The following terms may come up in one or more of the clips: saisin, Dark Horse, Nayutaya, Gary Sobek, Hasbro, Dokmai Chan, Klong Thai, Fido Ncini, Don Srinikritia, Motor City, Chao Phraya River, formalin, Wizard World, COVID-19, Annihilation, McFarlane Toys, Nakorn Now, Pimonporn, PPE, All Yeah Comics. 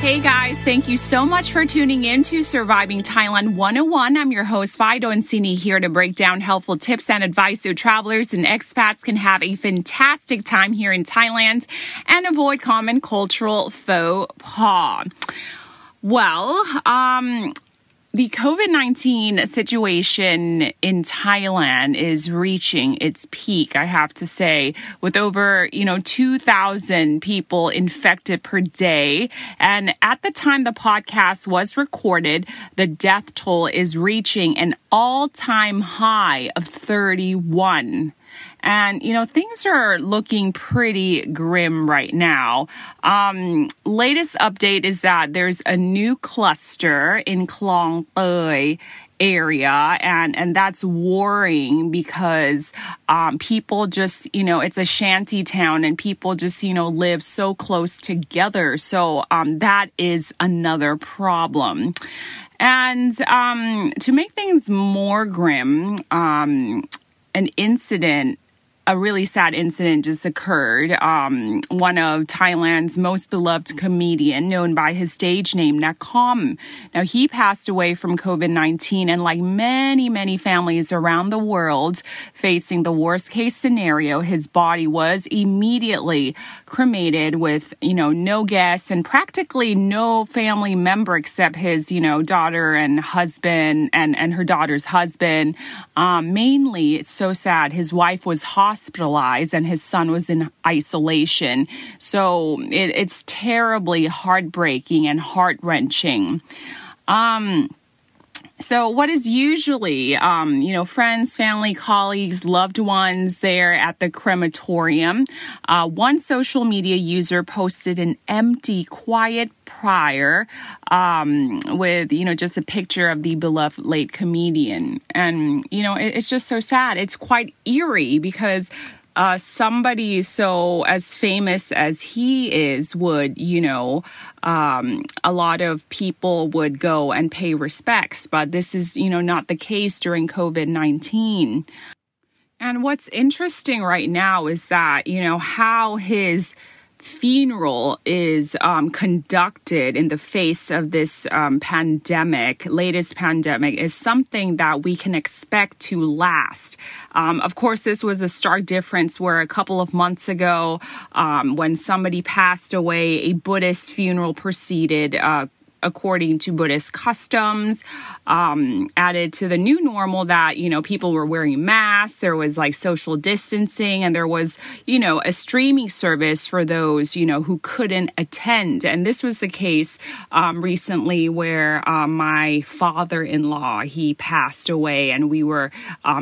Hey guys, thank you so much for tuning in to Surviving Thailand 101. I'm your host, Fido Ncini, here to break down helpful tips and advice so travelers and expats can have a fantastic time here in Thailand and avoid common cultural faux pas. Well, the COVID-19 situation in Thailand is reaching its peak, I have to say, with over, 2,000 people infected per day. And at the time the podcast was recorded, the death toll is reaching an all-time high of 31. And, things are looking pretty grim right now. Latest update is that there's a new cluster in Klong Thai area, and that's worrying because people just, it's a shanty town and people just, live so close together. So that is another problem. And to make things more grim, a really sad incident just occurred. One of Thailand's most beloved comedian, known by his stage name, Nakorn. Now, he passed away from COVID-19, and like many, many families around the world facing the worst-case scenario, his body was immediately cremated with, no guests and practically no family member except his, daughter and husband and her daughter's husband. Mainly, it's so sad, his wife was hospitalized and his son was in isolation. So it's terribly heartbreaking and heart-wrenching. So what is usually, friends, family, colleagues, loved ones there at the crematorium, one social media user posted an empty, quiet pyre with, just a picture of the beloved late comedian. And, it's just so sad. It's quite eerie because somebody so as famous as he is would, a lot of people would go and pay respects, but this is, not the case during COVID-19. And what's interesting right now is that, how his funeral is conducted in the face of this latest pandemic, is something that we can expect to last. Of course, this was a stark difference where a couple of months ago, when somebody passed away, a Buddhist funeral proceeded according to Buddhist customs, added to the new normal that, people were wearing masks, there was like social distancing, and there was, a streaming service for those, who couldn't attend. And this was the case recently where my father-in-law, he passed away, and we were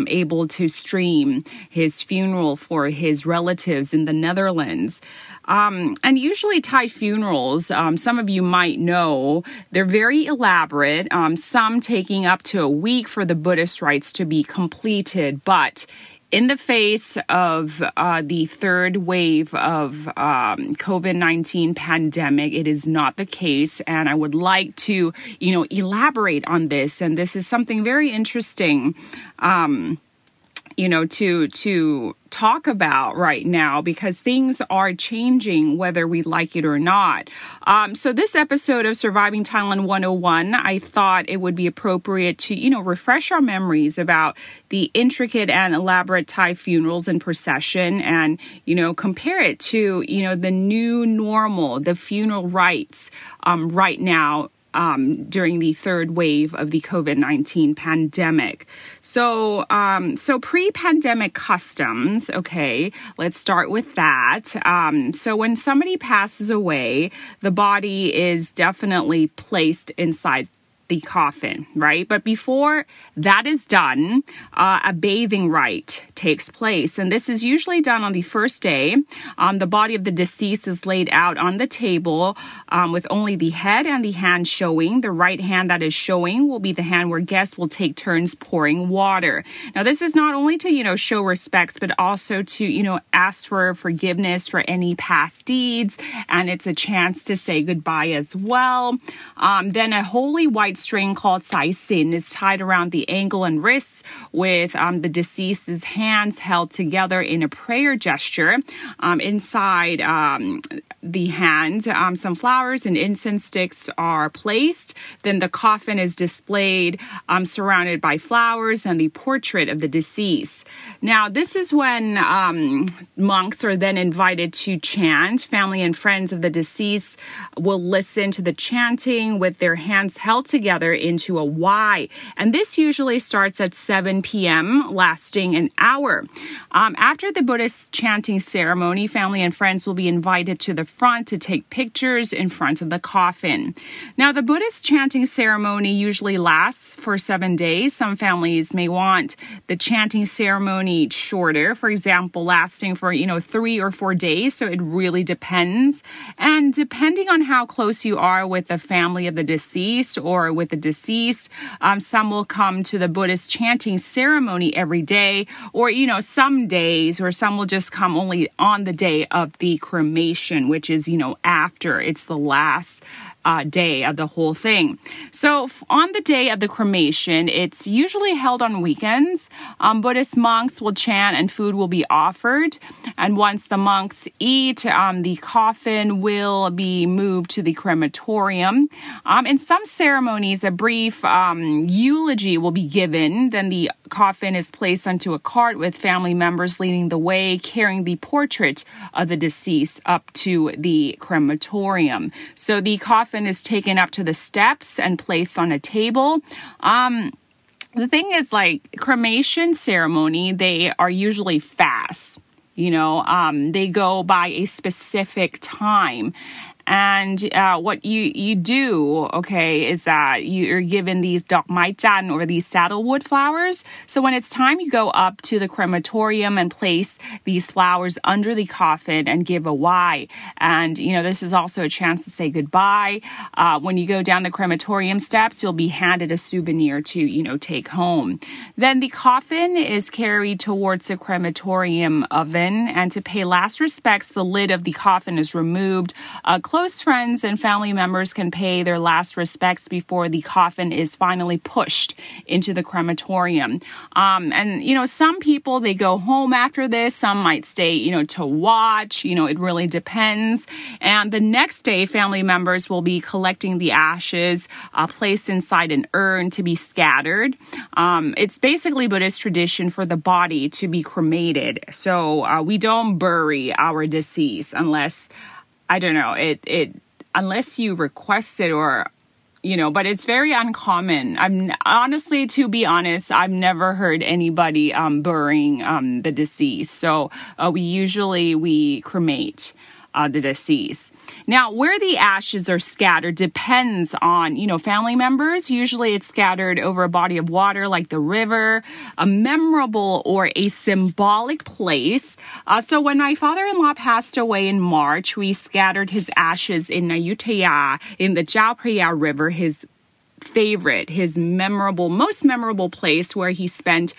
able to stream his funeral for his relatives in the Netherlands. And usually Thai funerals, some of you might know, they're very elaborate, some taking up to a week for the Buddhist rites to be completed. But in the face of the third wave of COVID-19 pandemic, it is not the case. And I would like to, elaborate on this. And this is something very interesting, to talk about right now because things are changing whether we like it or not. So this episode of Surviving Thailand 101, I thought it would be appropriate to, refresh our memories about the intricate and elaborate Thai funerals and procession and, compare it to, the new normal, the funeral rites right now during the third wave of the COVID-19 pandemic. So, pre-pandemic customs, okay, let's start with that. So when somebody passes away, the body is definitely placed inside the coffin, right? But before that is done, a bathing rite takes place. And this is usually done on the first day. The body of the deceased is laid out on the table with only the head and the hand showing. The right hand that is showing will be the hand where guests will take turns pouring water. Now, this is not only to, show respects, but also to, ask for forgiveness for any past deeds. And it's a chance to say goodbye as well. Then a holy white string called saisin is tied around the ankle and wrists with the deceased's hands held together in a prayer gesture. Inside the hand, some flowers and incense sticks are placed. Then the coffin is displayed, surrounded by flowers and the portrait of the deceased. Now, this is when monks are then invited to chant. Family and friends of the deceased will listen to the chanting with their hands held together into a Y. And this usually starts at 7 p.m., lasting an hour. After the Buddhist chanting ceremony, family and friends will be invited to the front to take pictures in front of the coffin. Now, the Buddhist chanting ceremony usually lasts for 7 days. Some families may want the chanting ceremony shorter, for example, lasting for, 3 or 4 days. So it really depends. And depending on how close you are with the family of the deceased or with the deceased, some will come to the Buddhist chanting ceremony every day, or, some days, or some will just come only on the day of the cremation, which is, after it's the last day of the whole thing. So on the day of the cremation, it's usually held on weekends. Buddhist monks will chant and food will be offered. And once the monks eat, the coffin will be moved to the crematorium. In some ceremonies, a brief eulogy will be given. Then the coffin is placed onto a cart with family members leading the way, carrying the portrait of the deceased up to the crematorium. So the coffin is taken up to the steps and placed on a table. The thing is, cremation ceremony, they are usually fast. They go by a specific time. And what you do, okay, is that you're given these Dokmai Chan, or these saddlewood flowers. So when it's time, you go up to the crematorium and place these flowers under the coffin and give a Y. And, this is also a chance to say goodbye. When you go down the crematorium steps, you'll be handed a souvenir to, take home. Then the coffin is carried towards the crematorium oven. And to pay last respects, the lid of the coffin is removed. Close friends and family members can pay their last respects before the coffin is finally pushed into the crematorium. And, some people, they go home after this. Some might stay, to watch. It really depends. And the next day, family members will be collecting the ashes placed inside an urn to be scattered. It's basically Buddhist tradition for the body to be cremated. So we don't bury our deceased unless... I don't know, unless you request it, or, but it's very uncommon. I've never heard anybody burying the deceased. So we cremate the deceased. Now, where the ashes are scattered depends on, family members. Usually it's scattered over a body of water like the river, a memorable or a symbolic place. So when my father-in-law passed away in March, we scattered his ashes in Nayutaya, in the Chao Phraya River, his most memorable place where he spent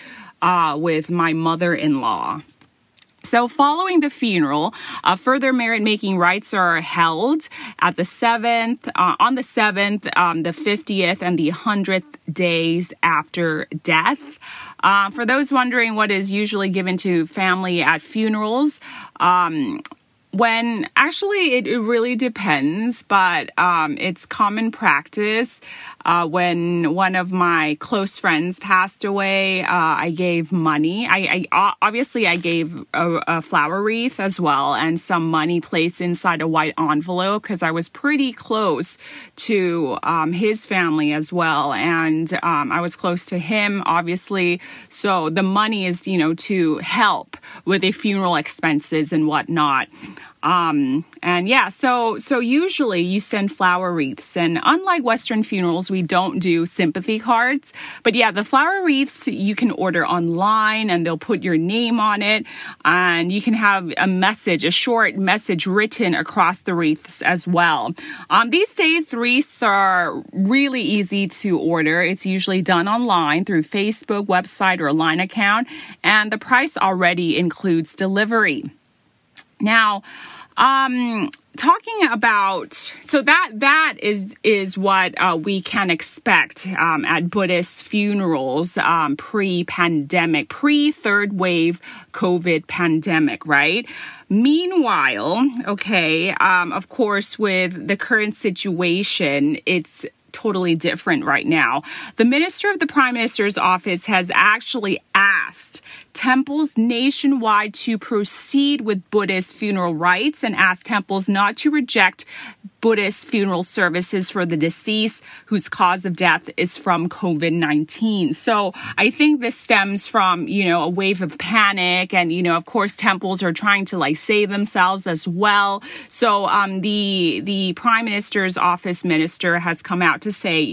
with my mother-in-law. So following the funeral, further merit-making rites are held on the 7th, the 50th, and the 100th days after death. For those wondering what is usually given to family at funerals, it really depends, but it's common practice. When one of my close friends passed away, I gave money. I gave a flower wreath as well, and some money placed inside a white envelope, because I was pretty close to his family as well, and I was close to him, obviously. So the money is, to help with the funeral expenses and whatnot. And yeah, so usually you send flower wreaths, and unlike Western funerals, we don't do sympathy cards. But yeah, the flower wreaths you can order online, and they'll put your name on it, and you can have a message, a short message written across the wreaths as well. These days, wreaths are really easy to order. It's usually done online through Facebook, website, or a line account, and the price already includes delivery. Now, talking about, so that is what we can expect at Buddhist funerals pre-pandemic, pre-third wave COVID pandemic, right? Meanwhile, okay, of course, with the current situation, it's totally different right now. The Minister of the Prime Minister's office has actually asked temples nationwide to proceed with Buddhist funeral rites and ask temples not to reject Buddhist funeral services for the deceased whose cause of death is from COVID-19. So I think this stems from, a wave of panic and, of course, temples are trying to save themselves as well. So the Prime Minister's office minister has come out to say,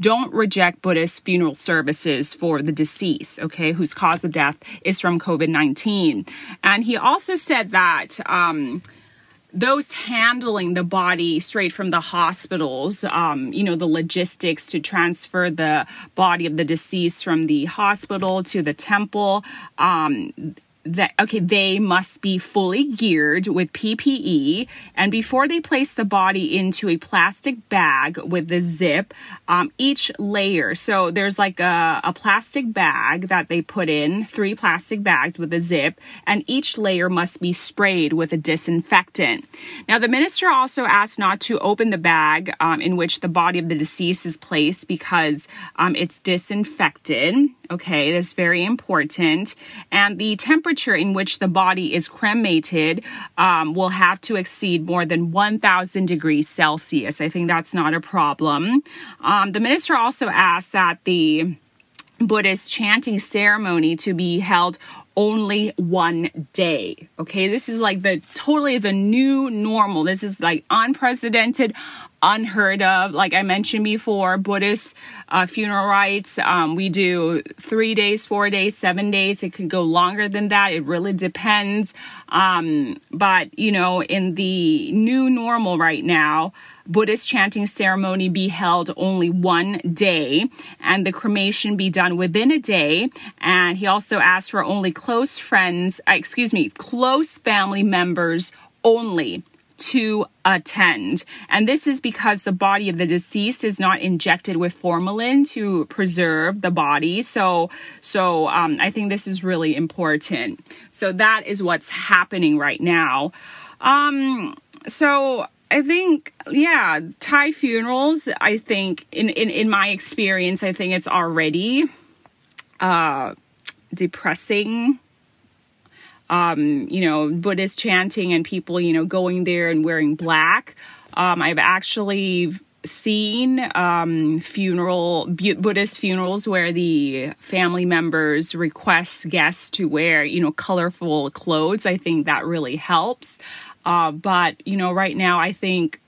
don't reject Buddhist funeral services for the deceased, okay, whose cause of death is from COVID-19. And he also said that those handling the body straight from the hospitals, the logistics to transfer the body of the deceased from the hospital to the temple, they must be fully geared with PPE, and before they place the body into a plastic bag with the zip, each layer. So there's a plastic bag that they put in, 3 plastic bags with a zip, and each layer must be sprayed with a disinfectant. Now, the minister also asked not to open the bag in which the body of the deceased is placed because it's disinfected. Okay, that's very important. And the temperature in which the body is cremated will have to exceed more than 1,000 degrees Celsius. I think that's not a problem. The minister also asked that the Buddhist chanting ceremony to be held only one day. Okay, this is the new normal. This is unprecedented, unheard of. Like I mentioned before, Buddhist funeral rites, we do 3 days, 4 days, 7 days. It could go longer than that. It really depends. But, in the new normal right now, Buddhist chanting ceremony be held only one day and the cremation be done within a day. And he also asked for only close family members only to attend. And this is because the body of the deceased is not injected with formalin to preserve the body. So I think this is really important. So that is what's happening right now. So I think, Thai funerals, I think in my experience, I think it's already depressing. Buddhist chanting and people, going there and wearing black. I've actually seen Buddhist funerals where the family members request guests to wear, colorful clothes. I think that really helps. But, right now, I think,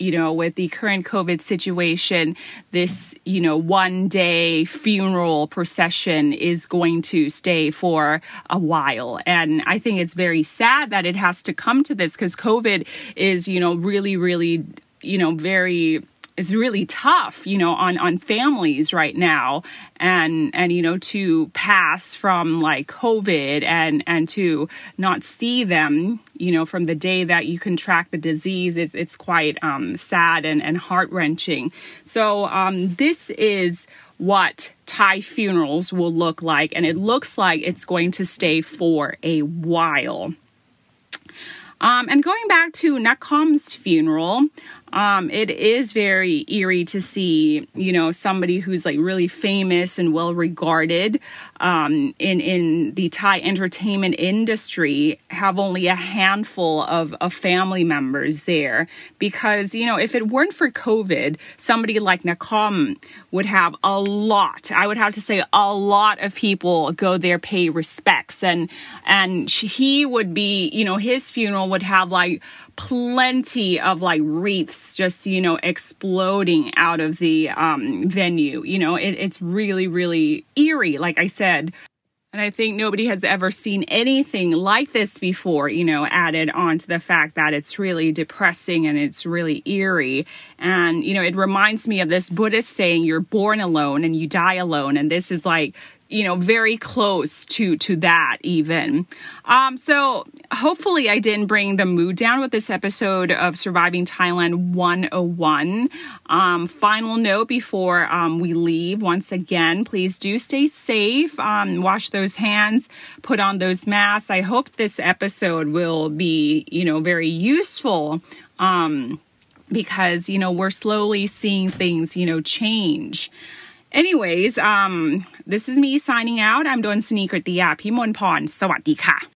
with the current COVID situation, this, one-day funeral procession is going to stay for a while. And I think it's very sad that it has to come to this because COVID is, really, really, it's really tough, on families right now and, to pass from COVID and to not see them, from the day that you contract the disease, it's quite sad and heart-wrenching. So this is what Thai funerals will look like, and it looks like it's going to stay for a while. And going back to Nakom's funeral, It is very eerie to see, you know, somebody who's like really famous and well regarded in the Thai entertainment industry have only a handful of family members there, because, you know, if it weren't for COVID, somebody like Nakorn would have a lot, I would have to say a lot of people go there, pay respects, and he would be, you know, his funeral would have like plenty of like wreaths just, you know, exploding out of the venue. You know, it's really, really eerie, like I said. And I think nobody has ever seen anything like this before, you know, added on to the fact that it's really depressing and it's really eerie. And, you know, it reminds me of this Buddhist saying, you're born alone and you die alone. And this is like, you know, very close to that even. So hopefully I didn't bring the mood down with this episode of Surviving Thailand 101. Final note before we leave, once again, please do stay safe. Wash those hands, put on those masks. I hope this episode will be, you know, very useful. Because, you know, we're slowly seeing things, you know, change. Anyways, this is me signing out. I'm Don Srinikritia, Pimonporn. สวัสดีค่ะ